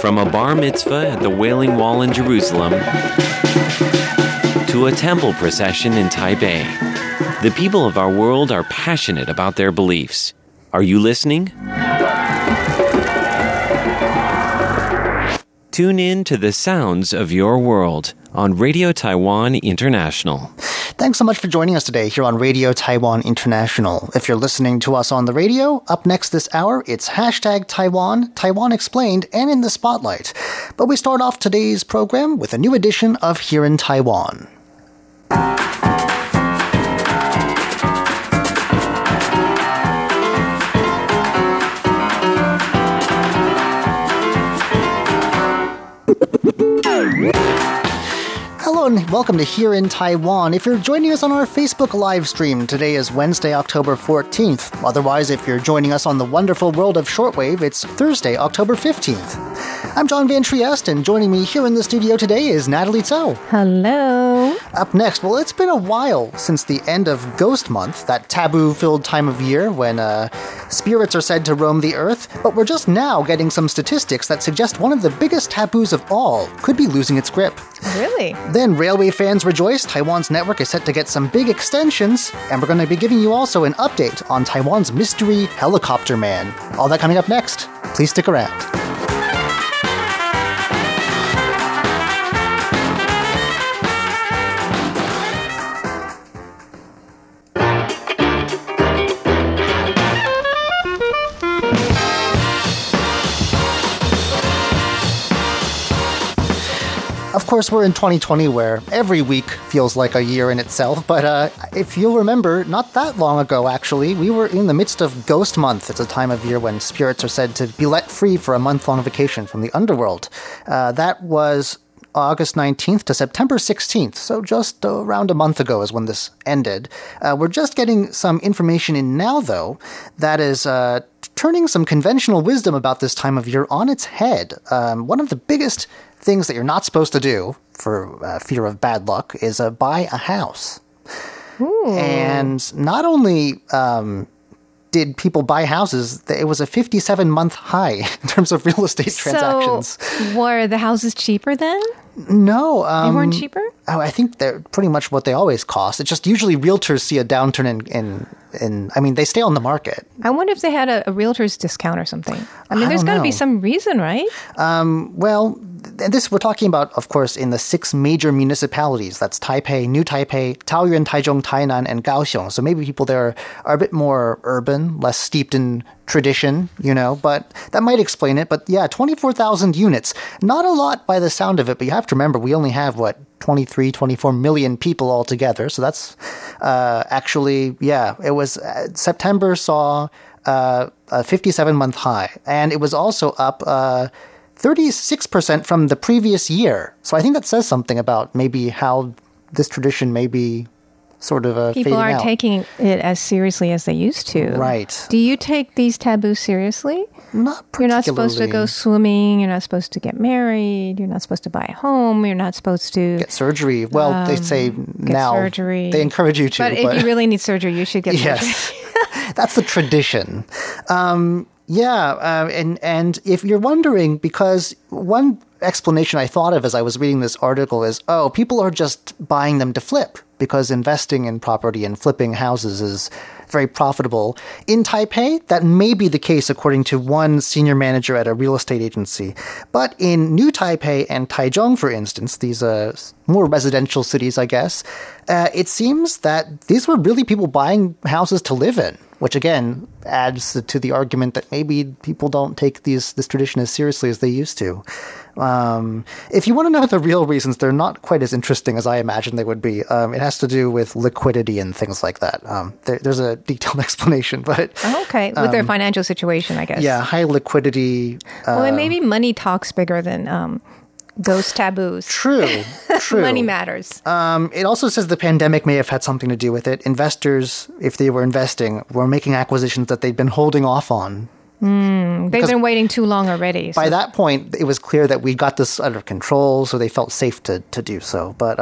From a bar mitzvah at the Wailing Wall in Jerusalem to a temple procession in Taipei, the people of our world are passionate about their beliefs. Are you listening? Tune in to the sounds of your world on Radio Taiwan International. Thanks so much for joining us today here on Radio Taiwan International. If you're listening to us on the radio, up next this hour, it's hashtag Taiwan, Taiwan Explained, and In the Spotlight. But we start off today's program with a new edition of Here in Taiwan. Hello and welcome to Here in Taiwan. If you're joining us on our Facebook live stream, today is Wednesday, October 14th. Otherwise, if you're joining us on the wonderful world of shortwave, it's Thursday, October 15th. I'm John Van Trieste, and joining me here in the studio today is Natalie Tso. Hello. Up next, well, it's been a while since the end of Ghost Month, that taboo-filled time of year when spirits are said to roam the earth, but we're just now getting some statistics that suggest one of the biggest taboos of all could be losing its grip. Really? Then railway fans rejoice. Taiwan's network is set to get some big extensions, and we're going to be giving you also an update on Taiwan's mystery helicopter man. All that coming up next. Please stick around. Of course, we're in 2020 where every week feels like a year in itself, but if you'll remember, not that long ago, actually, we were in the midst of Ghost Month. It's a time of year when spirits are said to be let free for a month-long vacation from the underworld. That was August 19th to September 16th, so just around a month ago is when this ended. We're just getting some information in now, though, that is turning some conventional wisdom about this time of year on its head. One of the biggest things that you're not supposed to do for fear of bad luck is buy a house. Ooh. And not only did people buy houses, it was a 57-month high in terms of real estate transactions. So were the houses cheaper then? No. They weren't cheaper? Oh, I think they're pretty much what they always cost. It's just usually realtors see a downturn in they stay on the market. I wonder if they had a realtor's discount or something. I mean, there's got to be some reason, right? We're talking about, of course, in the six major municipalities. That's Taipei, New Taipei, Taoyuan, Taichung, Tainan, and Kaohsiung. So maybe people there are a bit more urban, less steeped in tradition, but that might explain it. But yeah, 24,000 units. Not a lot by the sound of it, but you have to remember, we only have, 24 million people altogether. So that's it was September saw a 57-month high. And it was also up 36% from the previous year. So I think that says something about maybe how this tradition may be sort of fading out. People aren't taking it as seriously as they used to. Right. Do you take these taboos seriously? Not particularly. You're not supposed to go swimming. You're not supposed to get married. You're not supposed to buy a home. You're not supposed to get surgery. Well, they say now surgery. They encourage you to. But if you really need surgery, you should get surgery. Yes. That's the tradition. And if you're wondering, because one explanation I thought of as I was reading this article is, people are just buying them to flip because investing in property and flipping houses is very profitable. In Taipei, that may be the case according to one senior manager at a real estate agency. But in New Taipei and Taichung, for instance, these more residential cities, I guess, it seems that these were really people buying houses to live in, which again adds to the argument that maybe people don't take this tradition as seriously as they used to. If you want to know the real reasons, they're not quite as interesting as I imagined they would be. It has to do with liquidity and things like that. There's a detailed explanation, but... Oh, okay, with their financial situation, I guess. Yeah, high liquidity. And maybe money talks bigger than... Ghost taboos. True. Money matters. It also says the pandemic may have had something to do with it. Investors, if they were investing, were making acquisitions that they'd been holding off on They've been waiting too long already. So. By that point, it was clear that we got this under control, so they felt safe to do so. But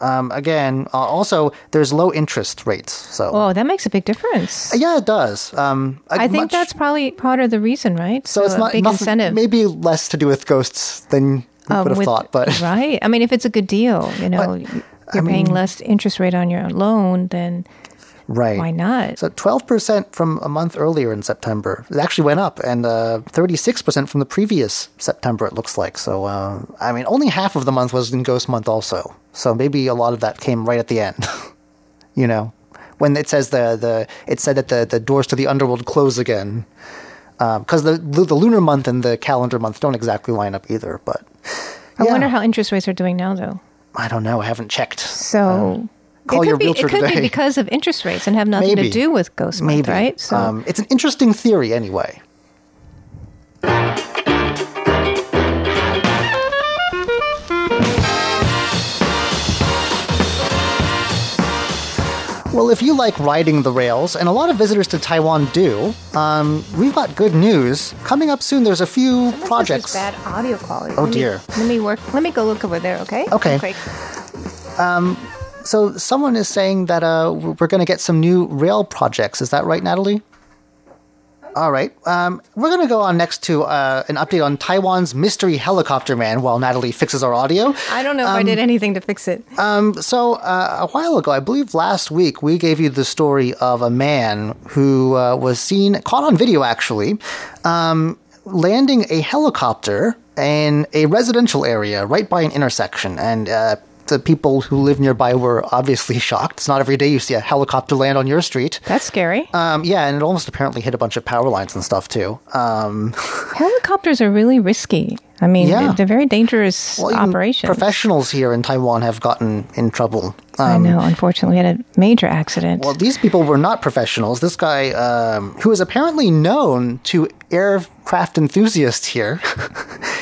again, also, there's low interest rates. So. Oh, that makes a big difference. Yeah, it does. I think that's probably part of the reason, right? So it's not a big incentive. Maybe less to do with ghosts than you would have thought. But. Right. I mean, if it's a good deal, you know, but, you're paying less interest rate on your loan than... Right. Why not? So 12% from a month earlier in September. It actually went up, and 36% from the previous September, it looks like. So, I mean, only half of the month was in Ghost Month also. So maybe a lot of that came right at the end, you know, when it says it said that the doors to the underworld close again. Because the lunar month and the calendar month don't exactly line up either. But yeah. I wonder how interest rates are doing now, though. I don't know. I haven't checked. So... It could be because of interest rates and have nothing to do with Ghost Month, right? So. It's an interesting theory anyway. Well, if you like riding the rails, and a lot of visitors to Taiwan do, we've got good news. Coming up soon, there's a few projects. Bad audio quality. Oh, dear. Let me go look over there, okay? Okay. Quick. So someone is saying that we're going to get some new rail projects. Is that right, Natalie? All right. We're going to go on next to an update on Taiwan's mystery helicopter man while Natalie fixes our audio. I don't know if I did anything to fix it. A while ago, I believe last week, we gave you the story of a man who was seen, caught on video actually, landing a helicopter in a residential area right by an intersection. And the people who live nearby were obviously shocked. It's not every day you see a helicopter land on your street. That's scary. Yeah, and it almost apparently hit a bunch of power lines and stuff, too. Helicopters are really risky. I mean, they're very dangerous operations. Professionals here in Taiwan have gotten in trouble. I know, unfortunately, we had a major accident. Well, these people were not professionals. This guy, who is apparently known to aircraft enthusiasts here,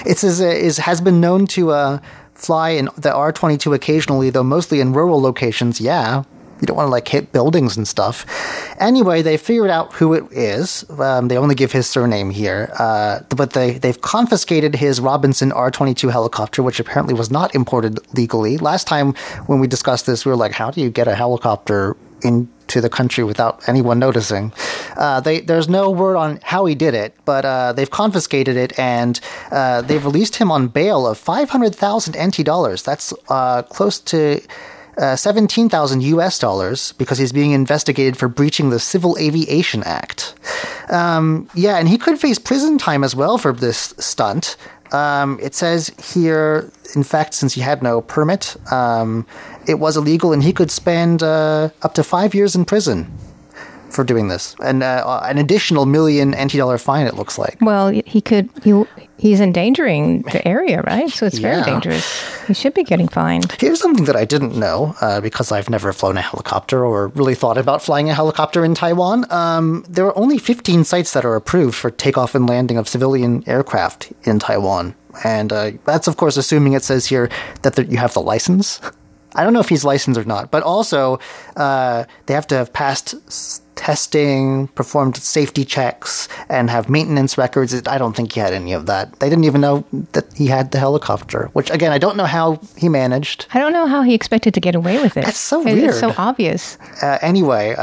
has been known to... fly in the R-22 occasionally, though mostly in rural locations. Yeah, you don't want to hit buildings and stuff. Anyway, they figured out who it is. They only give his surname here, but they've confiscated his Robinson R-22 helicopter, which apparently was not imported legally. Last time when we discussed this, we were like, how do you get a helicopter into the country without anyone noticing? There's no word on how he did it, but they've confiscated it, and they've released him on bail of 500,000 NT dollars. That's close to 17,000 US dollars, because he's being investigated for breaching the Civil Aviation Act. And he could face prison time as well for this stunt. It says here, in fact, since he had no permit, it was illegal, and he could spend up to 5 years in prison for doing this, and an additional $1 million NT fine, it looks like. Well, he's endangering the area, right? So it's very dangerous. He should be getting fined. Here's something that I didn't know, because I've never flown a helicopter or really thought about flying a helicopter in Taiwan. There are only 15 sites that are approved for takeoff and landing of civilian aircraft in Taiwan. And that's, of course, assuming it says here that you have the license. I don't know if he's licensed or not, but also they have to have passed testing, performed safety checks, and have maintenance records. I don't think he had any of that. They didn't even know that he had the helicopter, which, again, I don't know how he managed. I don't know how he expected to get away with it. That's so weird. It's so obvious. Anyway,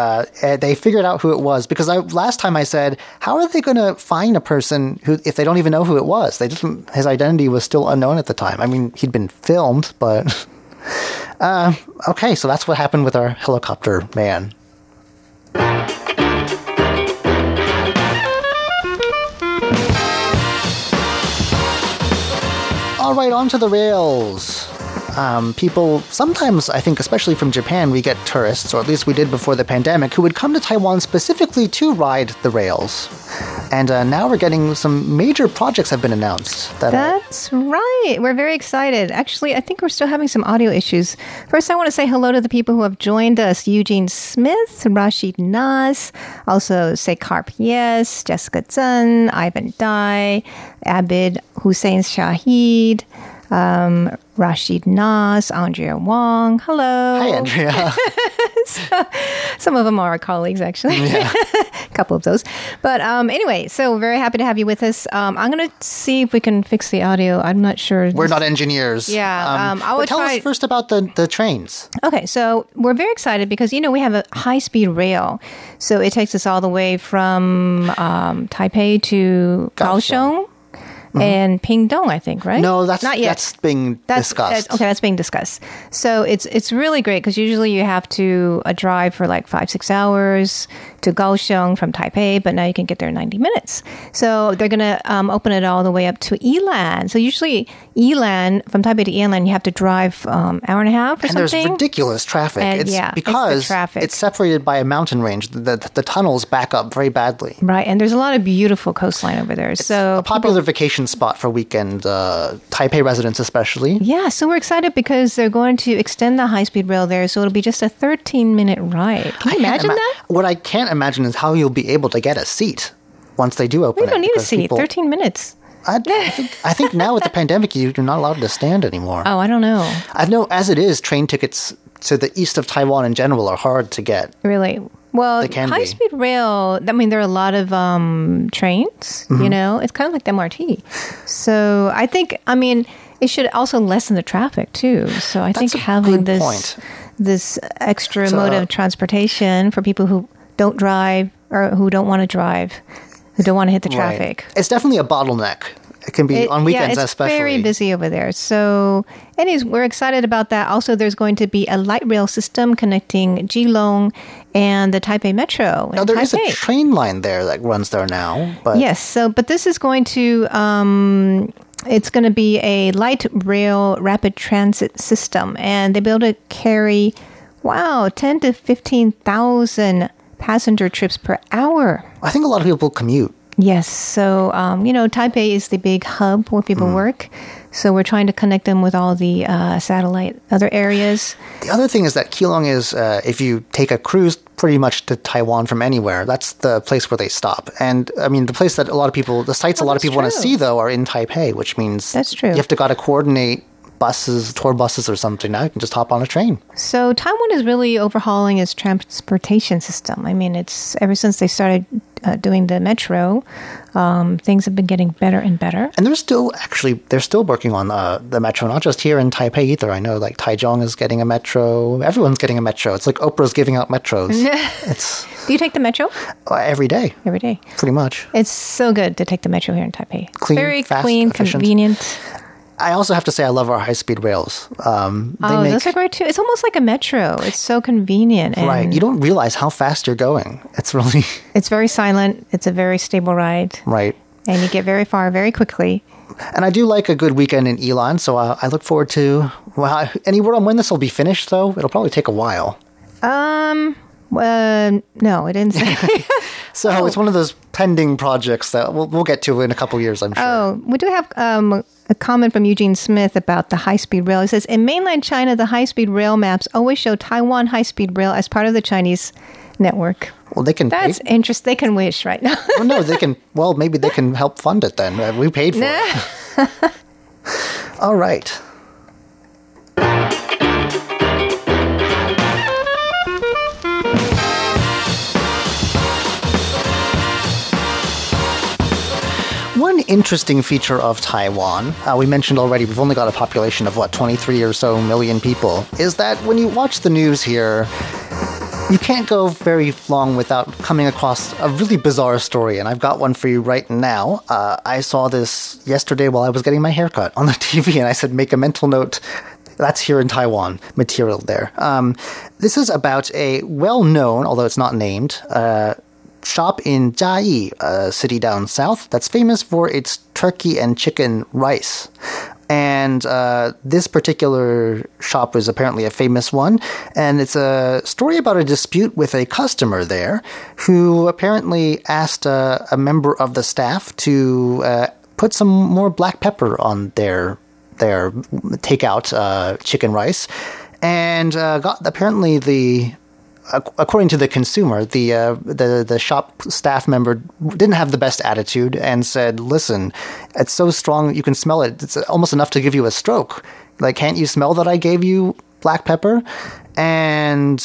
they figured out who it was, because last time I said, how are they going to find a person who, if they don't even know who it was? His identity was still unknown at the time. I mean, he'd been filmed, but... Okay, so that's what happened with our helicopter man. All right, on to the rails. People, sometimes, I think, especially from Japan, we get tourists, or at least we did before the pandemic, who would come to Taiwan specifically to ride the rails. And now we're getting some major projects have been announced. That's right. We're very excited. Actually, I think we're still having some audio issues. First, I want to say hello to the people who have joined us. Eugene Smith, Rashid Nas, also Sekar P.S., Jessica Zhen, Ivan Dai, Abid Hussein Shahid, Rashid Nas, Andrea Wong. Hello. Hi, Andrea. So, some of them are our colleagues, actually. Yeah. A couple of those. But anyway, so very happy to have you with us. I'm going to see if we can fix the audio. I'm not sure. We're not engineers. Yeah. Tell us first about the trains. Okay. So we're very excited because, you know, we have a high-speed rail. So it takes us all the way from Taipei to Kaohsiung. Mm-hmm. And Pingdong, I think, right? No, that's not yet. That's being discussed. Okay, that's being discussed. So it's really great because usually you have to drive for like 5-6 hours to Kaohsiung from Taipei, but now you can get there in 90 minutes. So they're going to open it all the way up to Yilan. So usually Yilan, from Taipei to Yilan, you have to drive hour and a half or something. And there's ridiculous traffic. It's separated by a mountain range. The tunnels back up very badly. Right, and there's a lot of beautiful coastline over there. It's a popular vacation spot for weekend Taipei residents especially. Yeah, so we're excited because they're going to extend the high-speed rail there, so it'll be just a 13-minute ride. Can you imagine that? What I can't imagine is how you'll be able to get a seat once they do open it. We don't need a seat. 13 minutes. I think now with the pandemic, you're not allowed to stand anymore. Oh, I don't know. I know as it is, train tickets to the east of Taiwan in general are hard to get. Really? Well, high-speed rail, I mean, there are a lot of trains, mm-hmm. you know. It's kind of like the MRT. So I think, I mean, it should also lessen the traffic, too. So I think having this extra mode of transportation for people who don't drive or who don't want to drive, who don't want to hit the traffic. Right. It's definitely a bottleneck. It can be on weekends especially. Yeah, it's very busy over there. So, anyways, we're excited about that. Also, there's going to be a light rail system connecting Keelung and the Taipei Metro. Now, there is a train line there that runs there now. But yes, but this is going to... it's going to be a light rail rapid transit system. And they'll be able to carry, 10 to 15,000 passenger trips per hour. I think a lot of people commute. Yes. So, you know, Taipei is the big hub where people work. So we're trying to connect them with all the satellite other areas. The other thing is that Keelung is, if you take a cruise pretty much to Taiwan from anywhere, that's the place where they stop. And, I mean, the sites a lot of people want to see, though, are in Taipei, which means that's true. You have to coordinate buses, tour buses or something. Now you can just hop on a train. So Taiwan is really overhauling its transportation system. I mean, it's ever since they started doing the metro, things have been getting better and better. And they're still working on the metro, not just here in Taipei either. I know like Taichung is getting a metro. Everyone's getting a metro. It's like Oprah's giving out metros. Do you take the metro? Every day. Every day. Pretty much. It's so good to take the metro here in Taipei. Clean, very fast, clean, efficient. Convenient. I also have to say I love our high-speed rails. Those are great, too. It's almost like a metro. It's so convenient. Right. You don't realize how fast you're going. It's really... It's very silent. It's a very stable ride. Right. And you get very far very quickly. And I do like a good weekend in Yilan, so I look forward to... Well, any word on when this will be finished, though? It'll probably take a while. No, it didn't say. It's one of those pending projects that we'll get to in a couple years, I'm sure. Oh, we do have a comment from Eugene Smith about the high-speed rail. He says, in mainland China, the high-speed rail maps always show Taiwan high-speed rail as part of the Chinese network. Well, they can. That's interesting. They can wish right now. Well, no, they can. Well, maybe they can help fund it then. We paid for it. All right. One interesting feature of Taiwan, we mentioned already, we've only got a population of, 23 or so million people, is that when you watch the news here, you can't go very long without coming across a really bizarre story, and I've got one for you right now. I saw this yesterday while I was getting my haircut on the TV, and I said, make a mental note, that's here in Taiwan material there. This is about a well-known, although it's not named, shop in Jiayi, a city down south that's famous for its turkey and chicken rice. And this particular shop was apparently a famous one. And it's a story about a dispute with a customer there who apparently asked a member of the staff to put some more black pepper on their takeout chicken rice. And apparently the according to the consumer, the shop staff member didn't have the best attitude and said, "Listen, it's so strong you can smell it. It's almost enough to give you a stroke. Like, can't you smell that I gave you black pepper?" And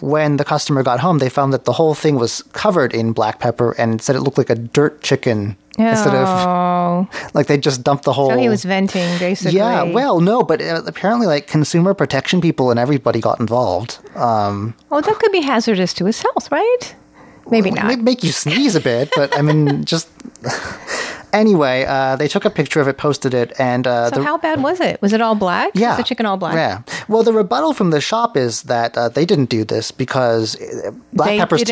when the customer got home, they found that the whole thing was covered in black pepper and said it looked like a dirt chicken. Oh. Instead of, like, they just dumped the whole... So he was venting, basically. Yeah, well, no, but apparently, like, consumer protection people and everybody got involved. Oh, that could be hazardous to his health, right? Maybe not. It might make you sneeze a bit, but, I mean, just... Anyway, they took a picture of it, posted it, and... So how bad was it? Was it all black? Yeah. Was the chicken all black? Yeah. Well, the rebuttal from the shop is that they didn't do this because black pepper is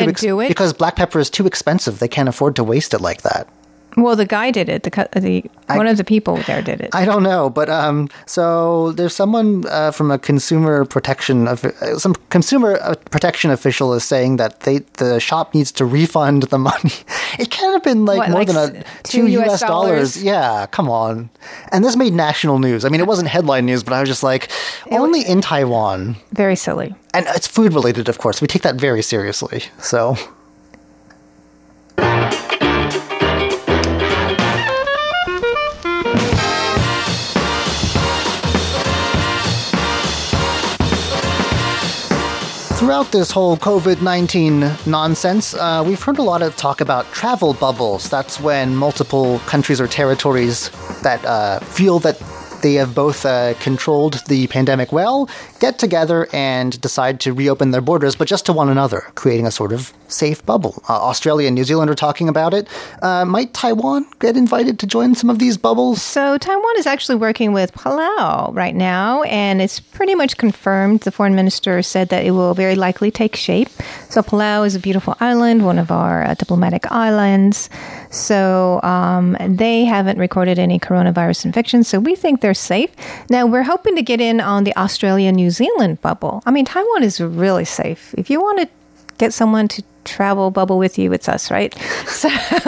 too expensive. They can't afford to waste it like that. Well, the guy did it. One of the people there did it. I don't know, but so there's someone from a consumer protection official is saying that the shop needs to refund the money. It can't have been more than $2. Yeah, come on. And this made national news. I mean, it wasn't headline news, but I was just like, only in Taiwan. Very silly. And it's food related, of course. We take that very seriously. So. Throughout this whole COVID-19 nonsense, we've heard a lot of talk about travel bubbles. That's when multiple countries or territories that feel that they have both controlled the pandemic well, get together and decide to reopen their borders, but just to one another, creating a sort of safe bubble. Australia and New Zealand are talking about it. Might Taiwan get invited to join some of these bubbles? So Taiwan is actually working with Palau right now, and it's pretty much confirmed. The foreign minister said that it will very likely take shape. So Palau is a beautiful island, one of our diplomatic islands. So they haven't recorded any coronavirus infections, so we think they're safe. Now, we're hoping to get in on the Australia-New Zealand bubble. I mean, Taiwan is really safe. If you want to get someone to travel bubble with you, it's us, right? So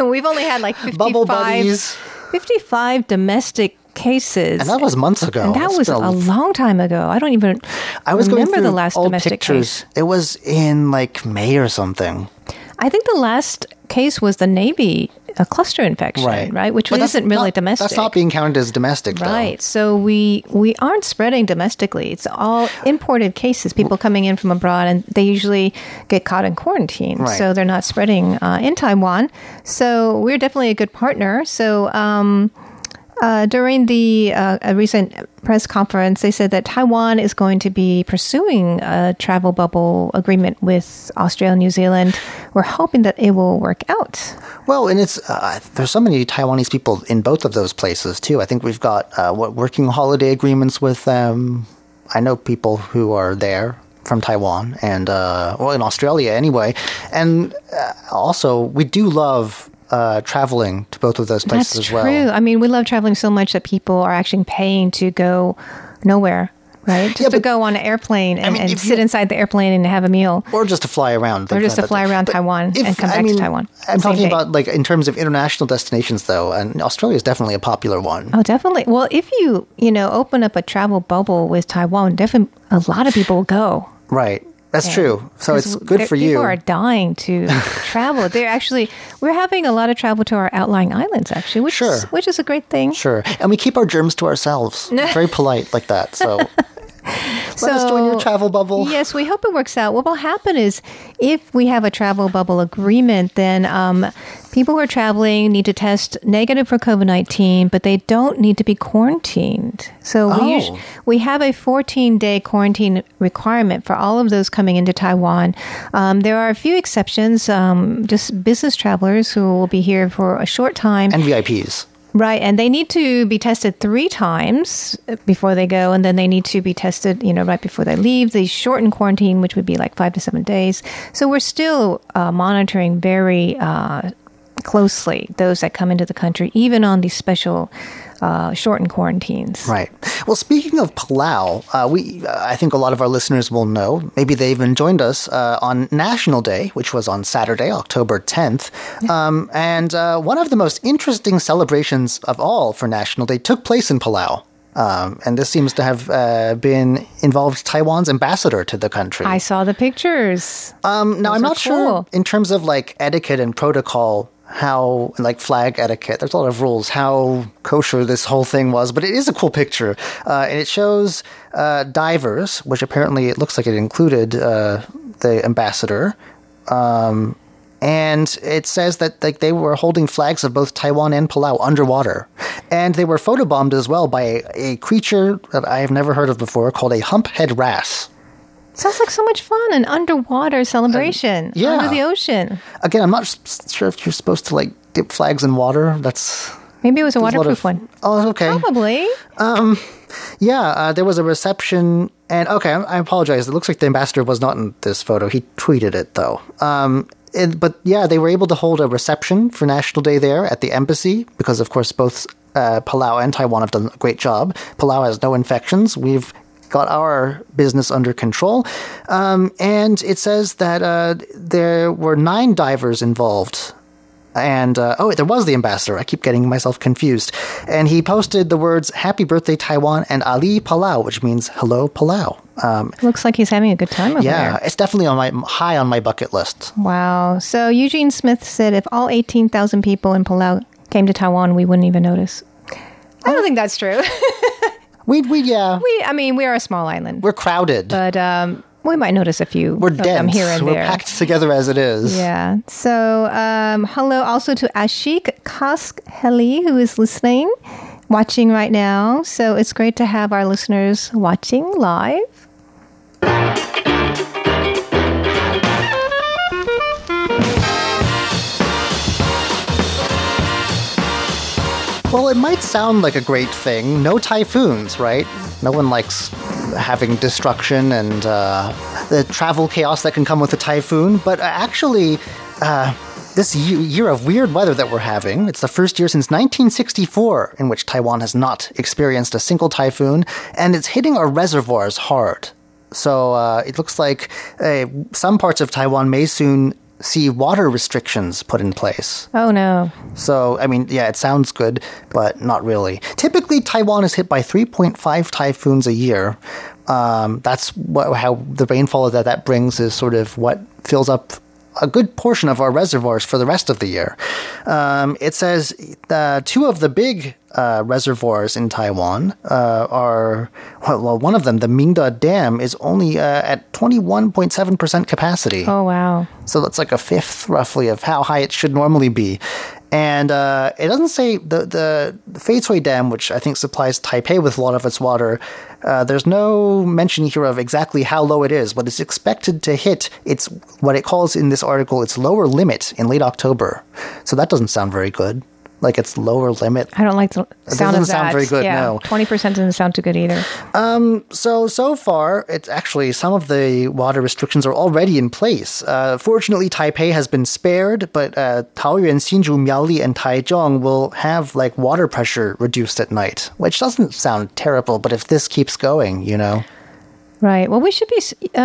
we've only had like 55 domestic cases. And that was months ago. And that was a long time ago. I don't even remember the last domestic case. It was in like May or something. I think the last case was the Navy a cluster infection, right? Which isn't really domestic. That's not being counted as domestic, though. Right. So we aren't spreading domestically. It's all imported cases, people coming in from abroad, and they usually get caught in quarantine. Right. So they're not spreading in Taiwan. So we're definitely a good partner. So during the recent press conference, they said that Taiwan is going to be pursuing a travel bubble agreement with Australia and New Zealand. We're hoping that it will work out. Well, and it's there's so many Taiwanese people in both of those places, too. I think we've got working holiday agreements with them. I know people who are there from Taiwan and in Australia anyway. And also, we do love traveling to both of those places as well. That's true. I mean, we love traveling so much that people are actually paying to go nowhere, right? Just to go on an airplane and sit inside the airplane and have a meal. Or just to fly around. Or just to fly around Taiwan and come back to Taiwan. I'm talking about like in terms of international destinations, though, and Australia is definitely a popular one. Oh, definitely. Well, if you open up a travel bubble with Taiwan, definitely a lot of people will go. Right. That's true. So it's good for you. People are dying to travel. We're having a lot of travel to our outlying islands, actually, which is a great thing. Sure. And we keep our germs to ourselves. Very polite like that. So let us join your travel bubble. Yes, we hope it works out. What will happen is if we have a travel bubble agreement, then people who are traveling need to test negative for COVID-19, but they don't need to be quarantined. So we have a 14-day quarantine requirement for all of those coming into Taiwan. There are a few exceptions, just business travelers who will be here for a short time. And VIPs. Right, and they need to be tested 3 times before they go, and then they need to be tested, right before they leave. They shorten quarantine, which would be like 5 to 7 days. So we're still monitoring very closely those that come into the country, even on these special shortened quarantines. Right. Well, speaking of Palau, I think a lot of our listeners will know, maybe they even joined us on National Day, which was on Saturday, October 10th. And one of the most interesting celebrations of all for National Day took place in Palau. And this seems to have involved Taiwan's ambassador to the country. I saw the pictures. Now, I'm not sure in terms of like etiquette and protocol, how, like flag etiquette, there's a lot of rules, how kosher this whole thing was, but it is a cool picture. And it shows divers, which apparently it looks like it included the ambassador. And it says that like they were holding flags of both Taiwan and Palau underwater. And they were photobombed as well by a creature that I have never heard of before called a humphead wrasse. Sounds like so much fun, an underwater celebration under the ocean. Again, I'm not sure if you're supposed to like dip flags in water. That's maybe it was a waterproof one. Oh, okay. Probably. There was a reception. And okay, I apologize. It looks like the ambassador was not in this photo. He tweeted it, though. They were able to hold a reception for National Day there at the embassy because, of course, both Palau and Taiwan have done a great job. Palau has no infections. We've got our business under control. And it says that there were 9 divers involved. And, there was the ambassador. I keep getting myself confused. And he posted the words, "Happy Birthday, Taiwan," and "Ali Palau," which means "Hello, Palau." Looks like he's having a good time over there. Yeah, it's definitely high on my bucket list. Wow. So Eugene Smith said if all 18,000 people in Palau came to Taiwan, we wouldn't even notice. I don't think that's true. We are a small island. We're crowded. But, we might notice a few. We're dense. Here and We're packed together as it is. Yeah. So, hello also to Ashik Kaskheli, who is listening, watching right now. So it's great to have our listeners watching live. Well, it might sound like a great thing. No typhoons, right? No one likes having destruction and the travel chaos that can come with a typhoon. But actually, this year of weird weather that we're having, it's the first year since 1964 in which Taiwan has not experienced a single typhoon, and it's hitting our reservoirs hard. So it looks like some parts of Taiwan may soon see water restrictions put in place. Oh, no. So, it sounds good, but not really. Typically, Taiwan is hit by 3.5 typhoons a year. That's how the rainfall that brings is sort of what fills up a good portion of our reservoirs for the rest of the year. It says 2 of the big reservoirs in Taiwan are, one of them, the Mingda Dam, is only at 21.7% capacity. Oh, wow. So that's like a fifth, roughly, of how high it should normally be. And it doesn't say the Feitsui Dam, which I think supplies Taipei with a lot of its water, there's no mention here of exactly how low it is, but it's expected to hit its what it calls in this article its lower limit in late October. So that doesn't sound very good. Like its lower limit. I don't like the sound of that. It doesn't sound very good, no. 20% doesn't sound too good either. So far, it's actually some of the water restrictions are already in place. Fortunately, Taipei has been spared, but Taoyuan, Hsinchu, Miaoli, and Taichung will have like water pressure reduced at night, which doesn't sound terrible, but if this keeps going, Right. Well, we should be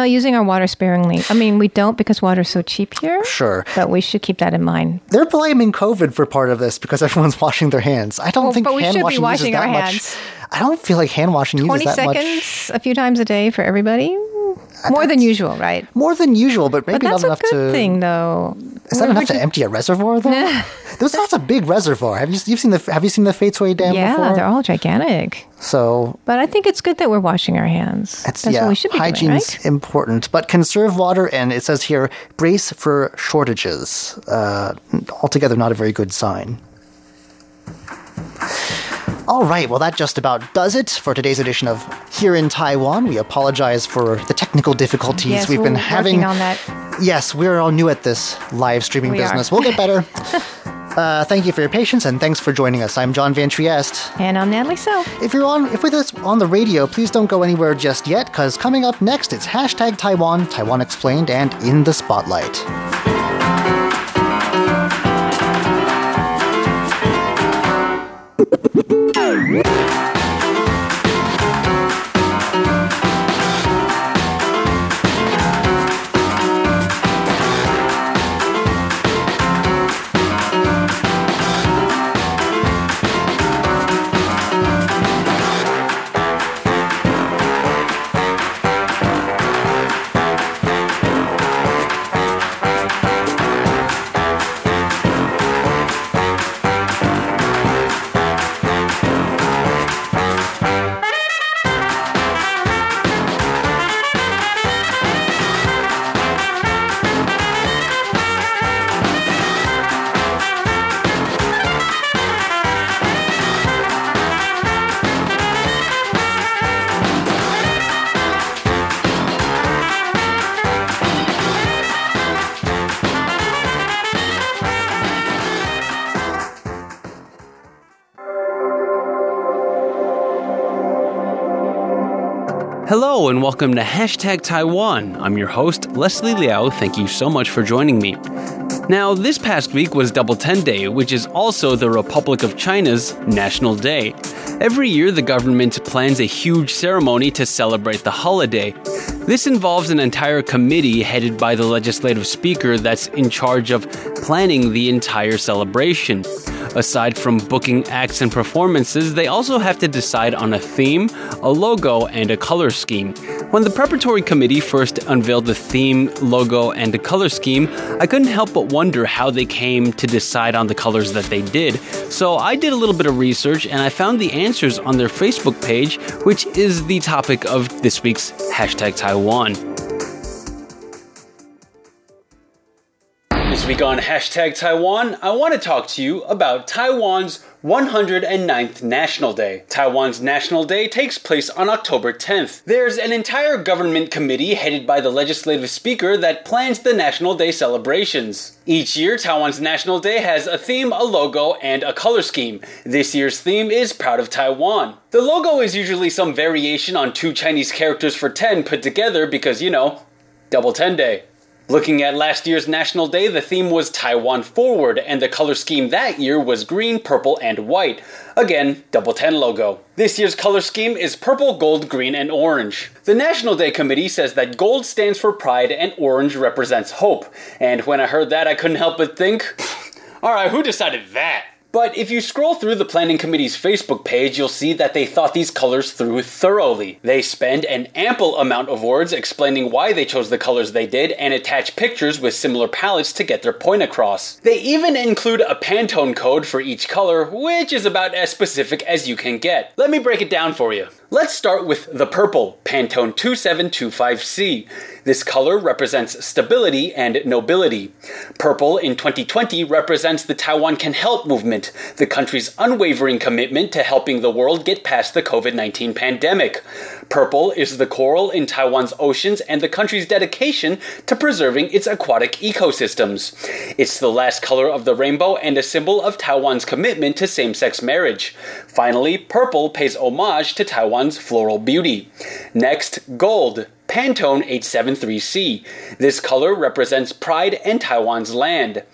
using our water sparingly. We don't because water's so cheap here. Sure. But we should keep that in mind. They're blaming COVID for part of this because everyone's washing their hands. I don't think hand washing uses that much. I don't feel like hand washing uses that much. 20 seconds a few times a day for everybody. More than usual, right? More than usual, but maybe not enough to... That's a good thing, though. Is that enough to empty a reservoir, though? There's not a big reservoir. Have you seen the Feitsui Dam before? Yeah, they're all gigantic. So... But I think it's good that we're washing our hands. That's what we should be doing, right? Hygiene's important. But conserve water, and it says here, brace for shortages. Altogether, not a very good sign. All right, well, that just about does it for today's edition of Here in Taiwan. We apologize for the technical difficulties we've been having. Yes, we're working on that. Yes, we're all new at this live streaming business. We'll get better. Thank you for your patience, and thanks for joining us. I'm John Van Trieste. And I'm Natalie So. If with us on the radio, please don't go anywhere just yet, because coming up next, it's hashtag Taiwan, Taiwan Explained, and In the Spotlight. Hello and welcome to Hashtag Taiwan. I'm your host, Leslie Liao. Thank you so much for joining me. Now, this past week was Double Ten Day, which is also the Republic of China's National Day. Every year, the government plans a huge ceremony to celebrate the holiday. This involves an entire committee headed by the legislative speaker that's in charge of planning the entire celebration. Aside from booking acts and performances, they also have to decide on a theme, a logo, and a color scheme. When the preparatory committee first unveiled the theme, logo, and the color scheme, I couldn't help but wonder how they came to decide on the colors that they did. So I did a little bit of research and I found the answers on their Facebook page, which is the topic of this week's Hashtag Taiwan. This week on Hashtag Taiwan, I want to talk to you about Taiwan's 109th National Day. Taiwan's National Day takes place on October 10th. There's an entire government committee headed by the legislative speaker that plans the National Day celebrations. Each year, Taiwan's National Day has a theme, a logo, and a color scheme. This year's theme is Proud of Taiwan. The logo is usually some variation on two Chinese characters for 10 put together because, you know, Double Ten Day. Looking at last year's National Day, the theme was Taiwan Forward, and the color scheme that year was green, purple, and white. Again, Double Ten logo. This year's color scheme is purple, gold, green, and orange. The National Day Committee says that gold stands for pride and orange represents hope. And when I heard that, I couldn't help but think, alright, who decided that? But if you scroll through the planning committee's Facebook page, you'll see that they thought these colors through thoroughly. They spend an ample amount of words explaining why they chose the colors they did and attach pictures with similar palettes to get their point across. They even include a Pantone code for each color, which is about as specific as you can get. Let me break it down for you. Let's start with the purple, Pantone 2725C. This color represents stability and nobility. Purple in 2020 represents the Taiwan Can Help movement, the country's unwavering commitment to helping the world get past the COVID-19 pandemic. Purple is the coral in Taiwan's oceans and the country's dedication to preserving its aquatic ecosystems. It's the last color of the rainbow and a symbol of Taiwan's commitment to same-sex marriage. Finally, purple pays homage to Taiwan's floral beauty. Next, gold. Pantone 873C. This color represents pride and Taiwan's land.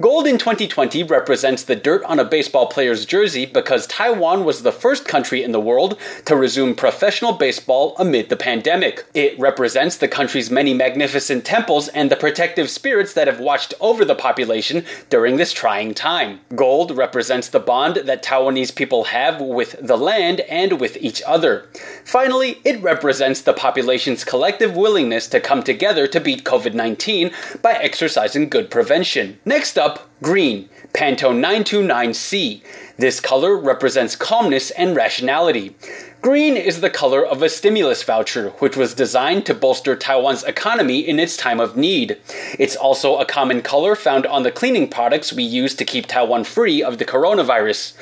Gold in 2020 represents the dirt on a baseball player's jersey because Taiwan was the first country in the world to resume professional baseball amid the pandemic. It represents the country's many magnificent temples and the protective spirits that have watched over the population during this trying time. Gold represents the bond that Taiwanese people have with the land and with each other. Finally, it represents the population's collective willingness to come together to beat COVID-19 by exercising good prevention. Next up, green, Pantone 929C. This color represents calmness and rationality. Green is the color of a stimulus voucher, which was designed to bolster Taiwan's economy in its time of need. It's also a common color found on the cleaning products we use to keep Taiwan free of the coronavirus.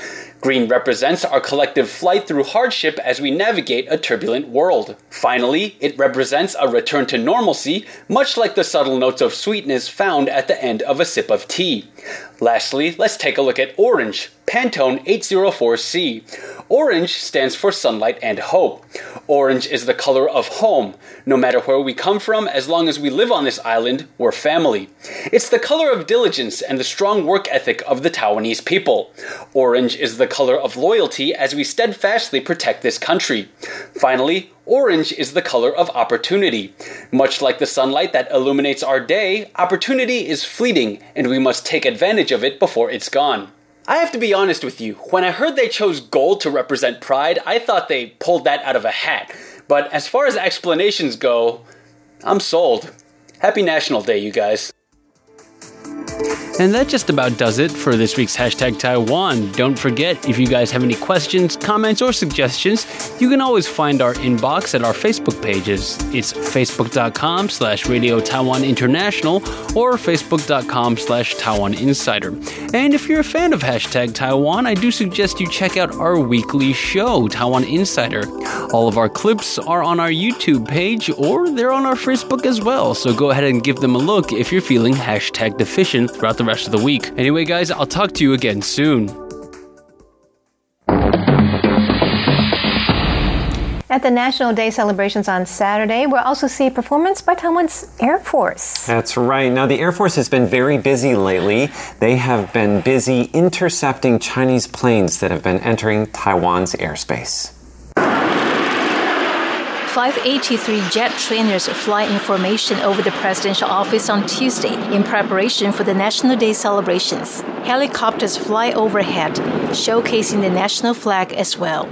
Green represents our collective flight through hardship as we navigate a turbulent world. Finally, it represents a return to normalcy, much like the subtle notes of sweetness found at the end of a sip of tea. Lastly, let's take a look at orange, Pantone 804C. Orange stands for sunlight and hope. Orange is the color of home. No matter where we come from, as long as we live on this island, we're family. It's the color of diligence and the strong work ethic of the Taiwanese people. Orange is the color of loyalty as we steadfastly protect this country. Finally, orange is the color of opportunity. Much like the sunlight that illuminates our day, opportunity is fleeting and we must take advantage of it before it's gone. I have to be honest with you, when I heard they chose gold to represent pride, I thought they pulled that out of a hat. But as far as explanations go, I'm sold. Happy National Day, you guys. And that just about does it for this week's Hashtag Taiwan. Don't forget, if you guys have any questions, comments, or suggestions, you can always find our inbox at our Facebook pages. It's facebook.com/Radio Taiwan International or facebook.com/Taiwan Insider. And if you're a fan of Hashtag Taiwan, I do suggest you check out our weekly show, Taiwan Insider. All of our clips are on our YouTube page or they're on our Facebook as well. So go ahead and give them a look if you're feeling hashtag deficient throughout the rest of the week. Anyway, guys, I'll talk to you again soon. At the National Day celebrations on Saturday, we'll also see a performance by Taiwan's Air Force. That's right. Now, the Air Force has been very busy lately. They have been busy intercepting Chinese planes that have been entering Taiwan's airspace. 583 jet trainers fly in formation over the presidential office on Tuesday in preparation for the National Day celebrations. Helicopters fly overhead, showcasing the national flag as well.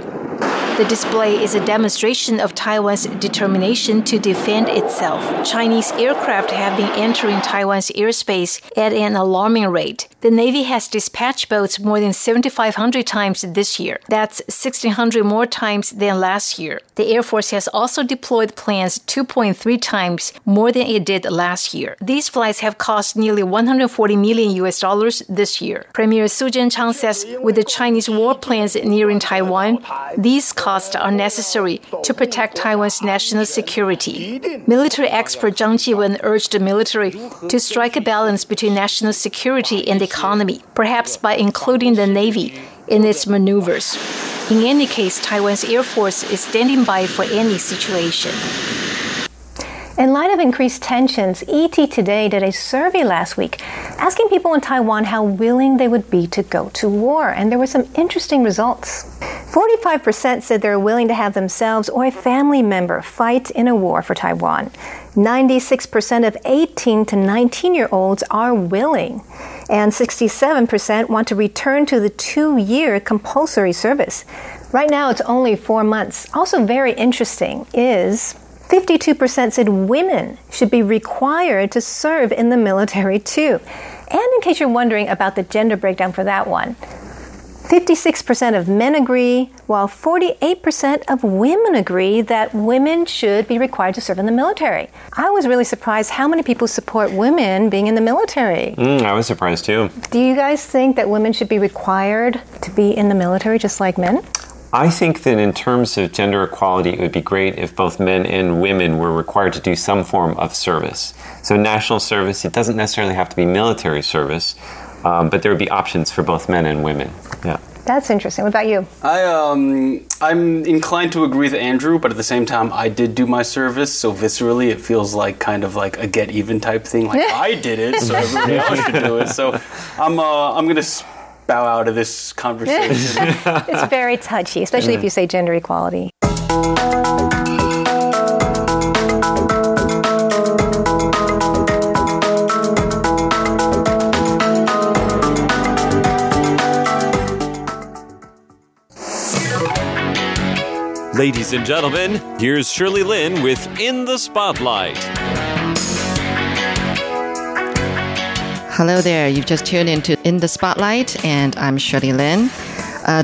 The display is a demonstration of Taiwan's determination to defend itself. Chinese aircraft have been entering Taiwan's airspace at an alarming rate. The Navy has dispatched boats more than 7,500 times this year. That's 1,600 more times than last year. The Air Force has also deployed planes 2.3 times more than it did last year. These flights have cost nearly $140 million this year. Premier Su Tseng-Chang says with the Chinese warplanes nearing Taiwan, these costs are necessary to protect Taiwan's national security. Military expert Zhang Jiwen urged the military to strike a balance between national security and the economy, perhaps by including the Navy in its maneuvers. In any case, Taiwan's Air Force is standing by for any situation. In light of increased tensions, ET Today did a survey last week asking people in Taiwan how willing they would be to go to war, and there were some interesting results. 45% said they're willing to have themselves or a family member fight in a war for Taiwan. 96% of 18 to 19-year-olds are willing, and 67% want to return to the 2-year compulsory service. Right now, it's only 4 months. Also very interesting is 52% said women should be required to serve in the military too. And in case you're wondering about the gender breakdown for that one, 56% of men agree, while 48% of women agree that women should be required to serve in the military. I was really surprised how many people support women being in the military. I was surprised too. Do you guys think that women should be required to be in the military just like men? I think that in terms of gender equality, it would be great if both men and women were required to do some form of service. So national service, it doesn't necessarily have to be military service, but there would be options for both men and women. Yeah. That's interesting. What about you? I'm inclined to agree with Andrew, but at the same time, I did do my service, so viscerally it feels like kind of like a get even type thing. Like, I did it, so everybody else should do it. So I'm going to bow out of this conversation. It's very touchy, especially if you say gender equality. Ladies and gentlemen, here's Shirley Lin with In the Spotlight. Hello there, you've just tuned into In the Spotlight, and I'm Shirley Lin.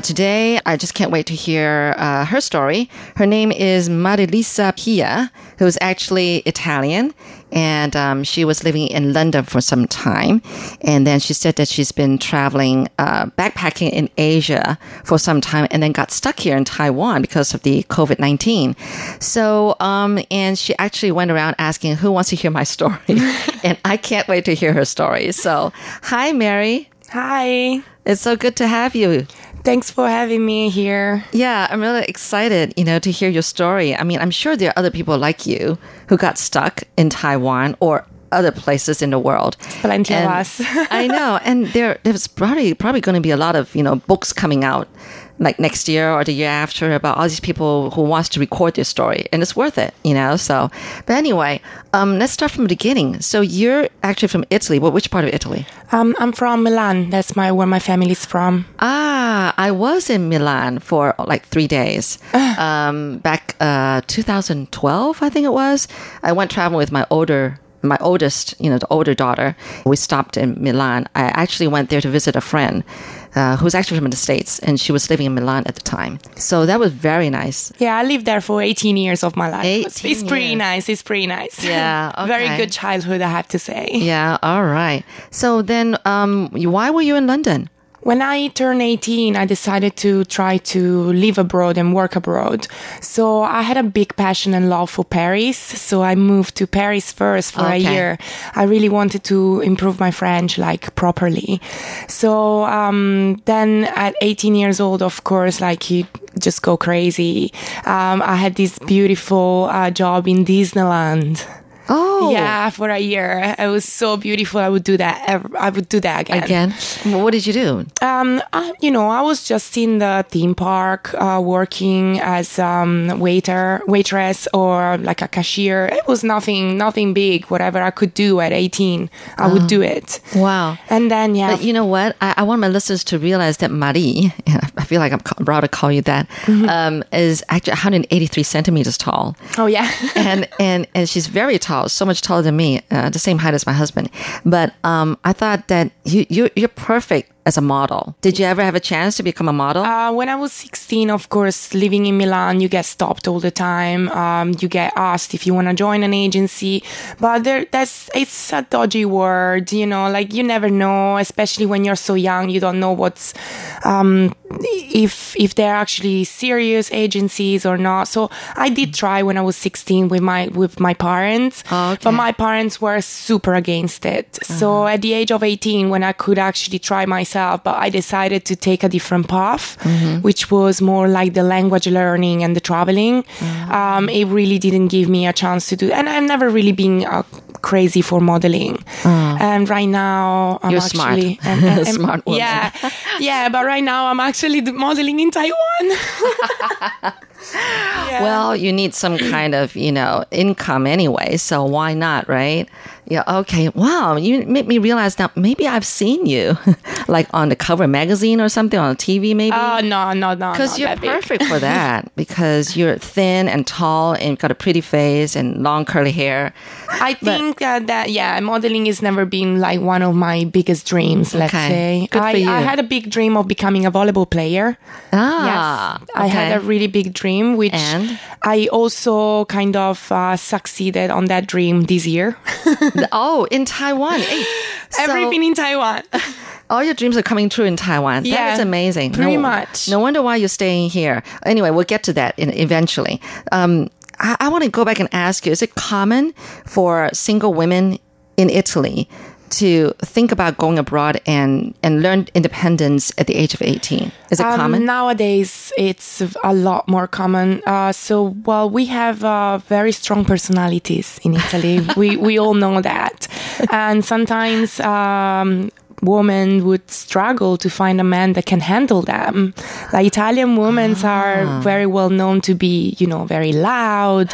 Today, I just can't wait to hear her story. Her name is Marilisa Pia, who's actually Italian, and she was living in London for some time. And then she said that she's been traveling, backpacking in Asia for some time, and then got stuck here in Taiwan because of the COVID-19. So, and she actually went around asking, who wants to hear my story? And I can't wait to hear her story. So, hi, Mary. Hi. It's so good to have you. Thanks for having me here. Yeah, I'm really excited, to hear your story. I mean, I'm sure there are other people like you who got stuck in Taiwan or other places in the world. Plenty of us. I know. And there's probably going to be a lot of, books coming out like next year or the year after about all these people who wants to record their story. And it's worth it, so. But anyway, let's start from the beginning. So you're actually from Italy. Well, which part of Italy? I'm from Milan. That's where my family's from. Ah, I was in Milan for like 3 days. Back 2012, I think it was. I went traveling with my oldest, the older daughter. We stopped in Milan. I actually went there to visit a friend who's actually from the States, and she was living in Milan at the time. So that was very nice. Yeah, I lived there for 18 years of my life. It's pretty nice. Yeah, okay. Very good childhood, I have to say. Yeah, all right. So then, why were you in London? When I turned 18, I decided to try to live abroad and work abroad. So I had a big passion and love for Paris. So I moved to Paris first for a year. I really wanted to improve my French, properly. So then at 18 years old, of course, just go crazy. I had this beautiful job in Disneyland. Oh. Yeah, for a year. It was so beautiful. I would do that. I would do that again. Well, what did you do? I was just in the theme park, working as waitress or like a cashier. It was nothing big. Whatever I could do at 18, I would do it. Wow. And then, yeah. But you know what? I want my listeners to realize that Marie, I feel like I'm proud to call you that, mm-hmm. Is actually 183 centimeters tall. Oh, yeah. and she's very tall. So much taller than me, the same height as my husband. But I thought that you're perfect as a model. Did you ever have a chance to become a model? When I was 16, of course, living in Milan, you get stopped all the time. You get asked if you want to join an agency, but it's a dodgy word, you know, like you never know, especially when you're so young, you don't know what's, if they're actually serious agencies or not. So I did try when I was 16 with my parents, but my parents were super against it. Uh-huh. So at the age of 18, when I could actually try myself, but I decided to take a different path, mm-hmm. which was more like the language learning and the traveling. Mm-hmm. It really didn't give me a chance to do, and I've never really been crazy for modeling. Mm. And right now, I'm actually smart. Smart woman. Yeah, yeah. But right now, I'm actually modeling in Taiwan. Yeah. Well, you need some kind of, income anyway, so why not, right? Yeah, okay. Wow, you make me realize now maybe I've seen you like on the cover of magazine or something, on TV maybe. Oh, no. Because you're perfect for that, because you're thin and tall and you've got a pretty face and long curly hair. I think modeling has never been like one of my biggest dreams, let's say. Good for you. I had a big dream of becoming a volleyball player. Ah, yes. Okay. I had a really big dream. Which I also kind of succeeded on that dream this year. Oh, in Taiwan. Hey, everything in Taiwan. All your dreams are coming true in Taiwan. Yeah, that is amazing. Pretty much. No wonder why you're staying here. Anyway, we'll get to that eventually. I want to go back and ask you, is it common for single women in Italy to think about going abroad and learn independence at the age of 18? Is it common? Nowadays, it's a lot more common. We have very strong personalities in Italy. we all know that. And sometimes women would struggle to find a man that can handle them. Like Italian women are very well known to be, very loud,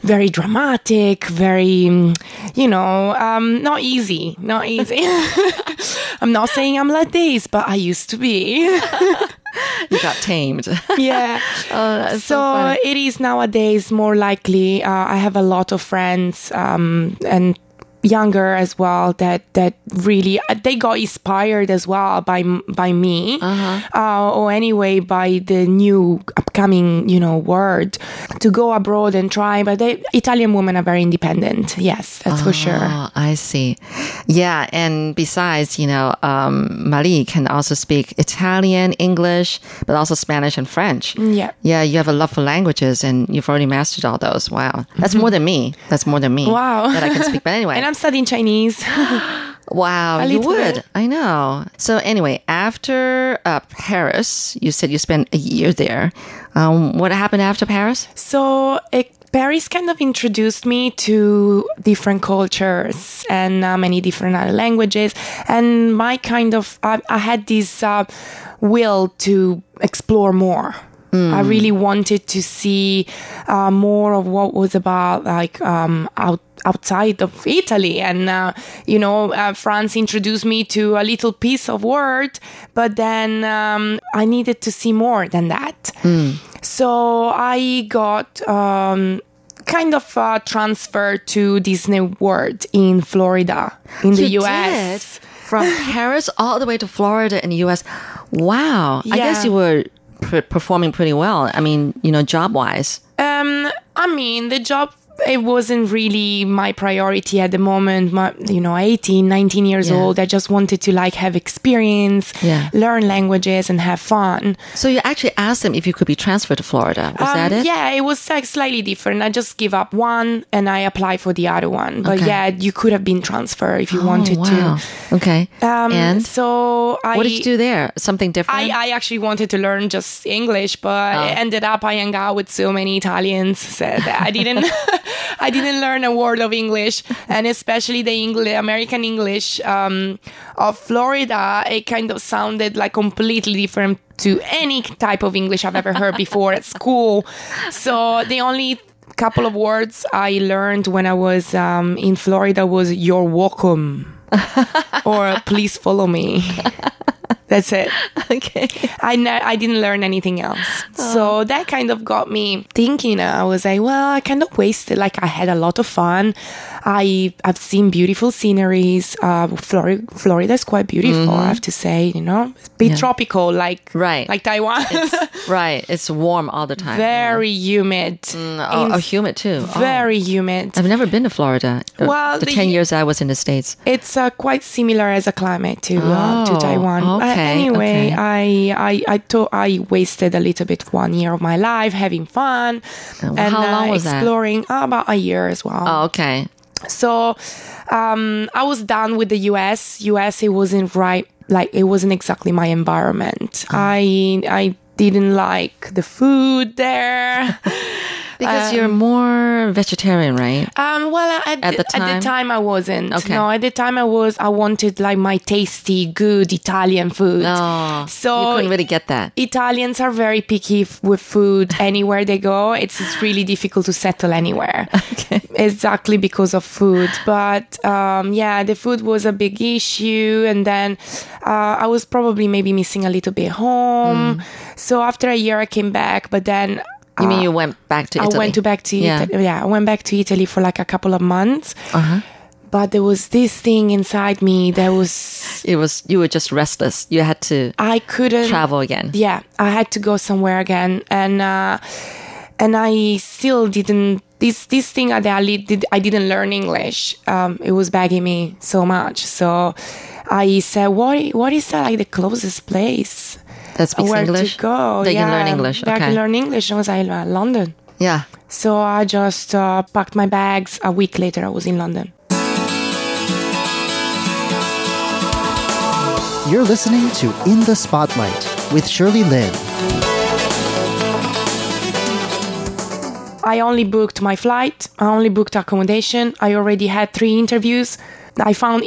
very dramatic, very, not easy. I'm not saying I'm like this, but I used to be. You got tamed. Yeah. So it is nowadays more likely. I have a lot of friends and younger as well that really they got inspired as well by me, uh-huh. Or anyway by the new upcoming word to go abroad and try. But Italian women are very independent. Yes, that's for sure. I see. Yeah, and besides, Marie can also speak Italian, English, but also Spanish and French. Yeah. Yeah, you have a love for languages, and you've already mastered all those. Wow, that's more than me. Wow, that I can speak. But anyway. And I'm studying Chinese. Wow, you would. Bit. I know. So anyway, after Paris, you said you spent a year there. What happened after Paris? So Paris kind of introduced me to different cultures and many different languages. And my kind of, I had this will to explore more. I really wanted to see more of what was about, like, outside of Italy. And, France introduced me to a little piece of world, but then I needed to see more than that. Mm. So I got kind of transferred to Disney World in Florida, in the U.S. From Paris all the way to Florida in the U.S. Wow. Yeah. I guess you were performing pretty well. I mean, job wise. I mean, the job it wasn't really my priority at the moment. My, 18, 19 years old. I just wanted to have experience, learn languages and have fun. So you actually asked them if you could be transferred to Florida. Was that it? Yeah, it was slightly different. I just give up one and I apply for the other one. But you could have been transferred if you wanted to. Okay. And so what did you do there? Something different? I actually wanted to learn just English, but it ended up I hung out with so many Italians that I didn't. I didn't learn a word of English, and especially the American English of Florida, it kind of sounded like completely different to any type of English I've ever heard before at school. So the only couple of words I learned when I was in Florida was "you're welcome" or "please follow me." That's it. Okay. I didn't learn anything else. So that kind of got me thinking. I was like, well, I kind of wasted. I had a lot of fun. I've seen beautiful sceneries. Florida is quite beautiful, I have to say, It's a bit tropical, like Taiwan. It's warm all the time. Very humid. Humid too. Very humid. I've never been to Florida. Well, the 10 years I was in the States. It's quite similar as a climate to Taiwan. Anyway, I wasted a little bit 1 year of my life having fun and how long was exploring that? About a year as well. Oh, okay. So I was done with the US. It wasn't right. It wasn't exactly my environment. I didn't like the food there. Because you're more vegetarian, right? Well, at the time I wasn't. Okay. No, at the time I was. I wanted my tasty, good Italian food. Oh, so you couldn't really get that. Italians are very picky with food anywhere they go. It's really difficult to settle anywhere. Okay. Exactly because of food. But the food was a big issue. And then I was probably maybe missing a little bit home. So after a year I came back, but then... You mean you went back to Italy? I went back to Italy. Yeah, I went back to Italy for a couple of months. Uh-huh. But there was this thing inside me that was... You were just restless. You had to... I couldn't... Travel again. Yeah, I had to go somewhere again. And I still didn't... This thing that I didn't learn English, it was bugging me so much. So I said, what is that, the closest place... That speaks English? To go. They can learn English. Okay. I can learn English. I was in London. Yeah. So I just packed my bags. A week later, I was in London. You're listening to In the Spotlight with Shirley Lin. I only booked my flight. I only booked accommodation. I already had 3 interviews. I found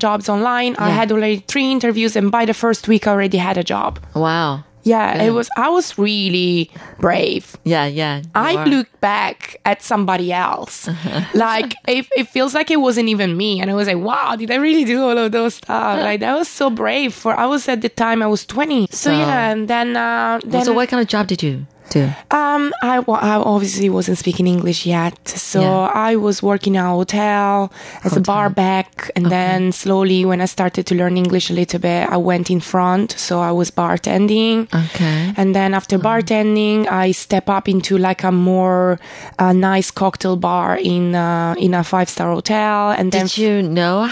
jobs online. Yeah. I had already 3 interviews, and by the first week, I already had a job. Wow! Yeah, yeah. I was really brave. Yeah. I look back at somebody else, it feels like it wasn't even me, and I was like, "Wow, did I really do all of those stuff? That was so brave." I was at the time I was 20. So yeah, and then. So what kind of job did you do? I obviously wasn't speaking English yet, so I was working in a hotel as a bar back, and then slowly when I started to learn English a little bit, I went in front, so I was bartending. Okay. And then after bartending, I step up into a more nice cocktail bar in a 5-star hotel. And then did you know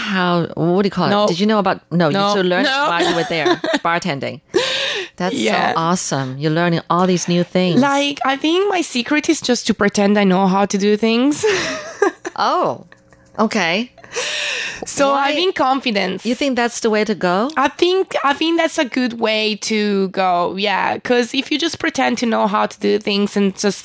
did you know about? No. You should learn while you were there bartending. That's so awesome. You're learning all these new things. I think my secret is just to pretend I know how to do things. Oh, okay. So why? I think confidence. You think that's the way to go? I think that's a good way to go. Yeah, because if you just pretend to know how to do things and just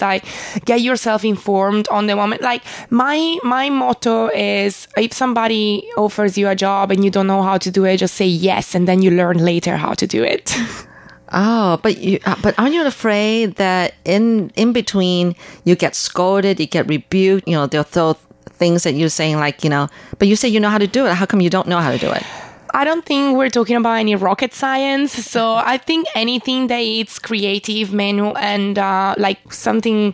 get yourself informed on the moment. My motto is if somebody offers you a job and you don't know how to do it, just say yes, and then you learn later how to do it. Oh, but aren't you afraid that in between you get scolded, you get rebuked? They'll throw things that you're saying, but you say you know how to do it. How come you don't know how to do it? I don't think we're talking about any rocket science. So I think anything that it's creative menu and something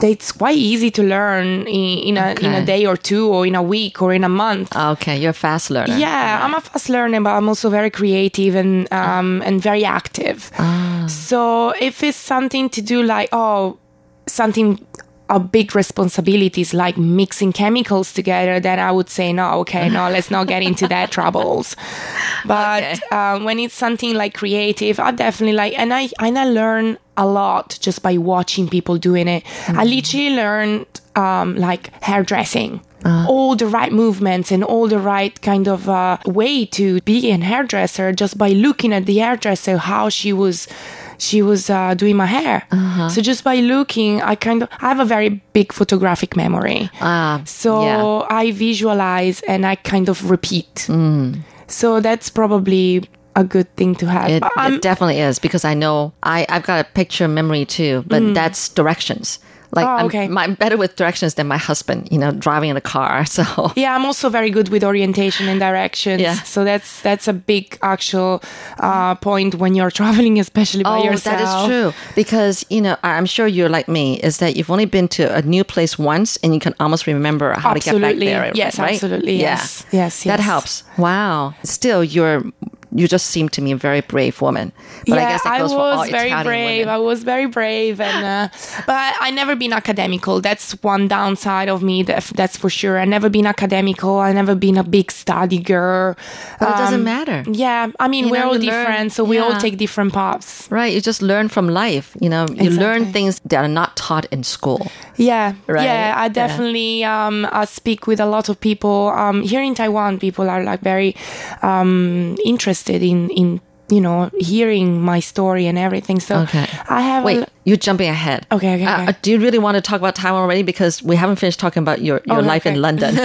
that's quite easy to learn in a day or two or in a week or in a month. Okay, you're a fast learner. Yeah, I'm a fast learner, but I'm also very creative and very active. So if it's something to do something are big responsibilities, like mixing chemicals together, then I would say, no, okay, no, let's not get into that troubles. But okay. When it's something like creative, I definitely like, and I learn a lot just by watching people doing it. Mm-hmm. I literally learned like hairdressing. All the right movements and all the right kind of way to be a hairdresser just by looking at the hairdresser, how she was doing my hair. Uh-huh. So just by looking, I have a very big photographic memory. So yeah. I visualize and I kind of repeat. Mm. So that's probably a good thing to have. It definitely is, because I know I've got a picture memory too, but that's directions. Like, I'm better with directions than my husband, driving in a car. So yeah, I'm also very good with orientation and directions. Yeah. So that's a big actual point when you're traveling, especially by yourself. That is true. Because, I'm sure you're like me, is that you've only been to a new place once and you can almost remember how to get back there. Yes, right? Absolutely. Yeah. Yes. That helps. Wow. Still, you just seem to me a very brave woman. But yeah, I guess that goes for all Italian women. I was very brave. And, but I never been academical. That's one downside of me. That's for sure. I never been academical. I never been a big study girl. But it doesn't matter. Yeah. I mean, we're all different. So we all take different paths. Right. You just learn from life. You learn things that are not taught in school. Yeah. Right? Yeah. I definitely I speak with a lot of people. Here in Taiwan, people are like very interested in hearing my story and everything. So I have... Wait, you're jumping ahead. Okay. Do you really want to talk about Taiwan already? Because we haven't finished talking about your life in London.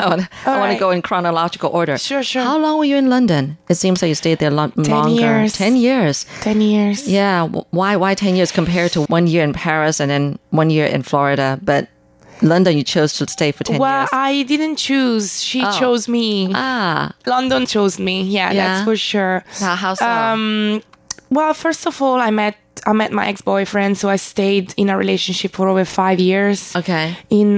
I want to go in chronological order. Sure. How long were you in London? It seems like you stayed there longer. 10 years. 10 years. 10 years. Yeah. Why 10 years compared to 1 year in Paris and then 1 year in Florida? But... London, you chose to stay for 10 years. Well, I didn't choose. She chose me. London chose me. Yeah, that's for sure. How so? Well, first of all, I met my ex-boyfriend, so I stayed in a relationship for over 5 years. Okay. In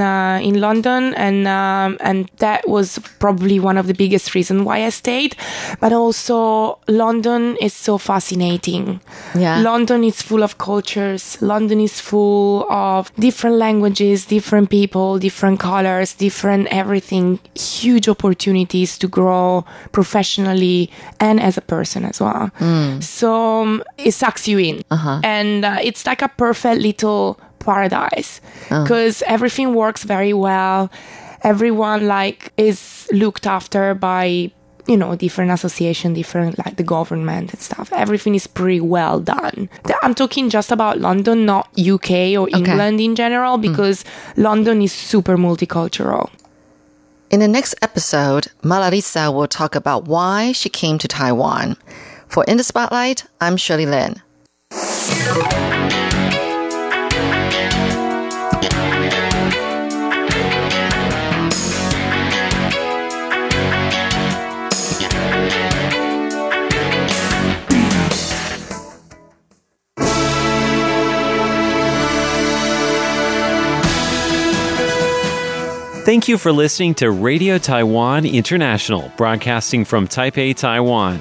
London, and that was probably one of the biggest reasons why I stayed. But also, London is so fascinating. Yeah. London is full of cultures. London is full of different languages, different people, different colors, different everything. Huge opportunities to grow professionally and as a person as well. Mm. So it sucks you in. Uh-huh. And it's like a perfect little paradise because everything works very well. Everyone is looked after by different association, different the government and stuff. Everything is pretty well done. I'm talking just about London, not UK or England in general, because London is super multicultural. In the next episode, Marilisa will talk about why she came to Taiwan. For In the Spotlight, I'm Shirley Lin. Thank you for listening to Radio Taiwan International, broadcasting from Taipei, Taiwan.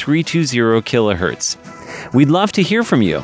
kHz. We'd love to hear from you.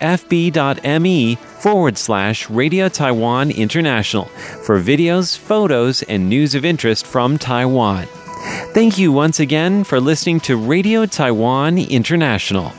fb.me/Radio Taiwan International for videos, photos, and news of interest from Taiwan. Thank you once again for listening to Radio Taiwan International.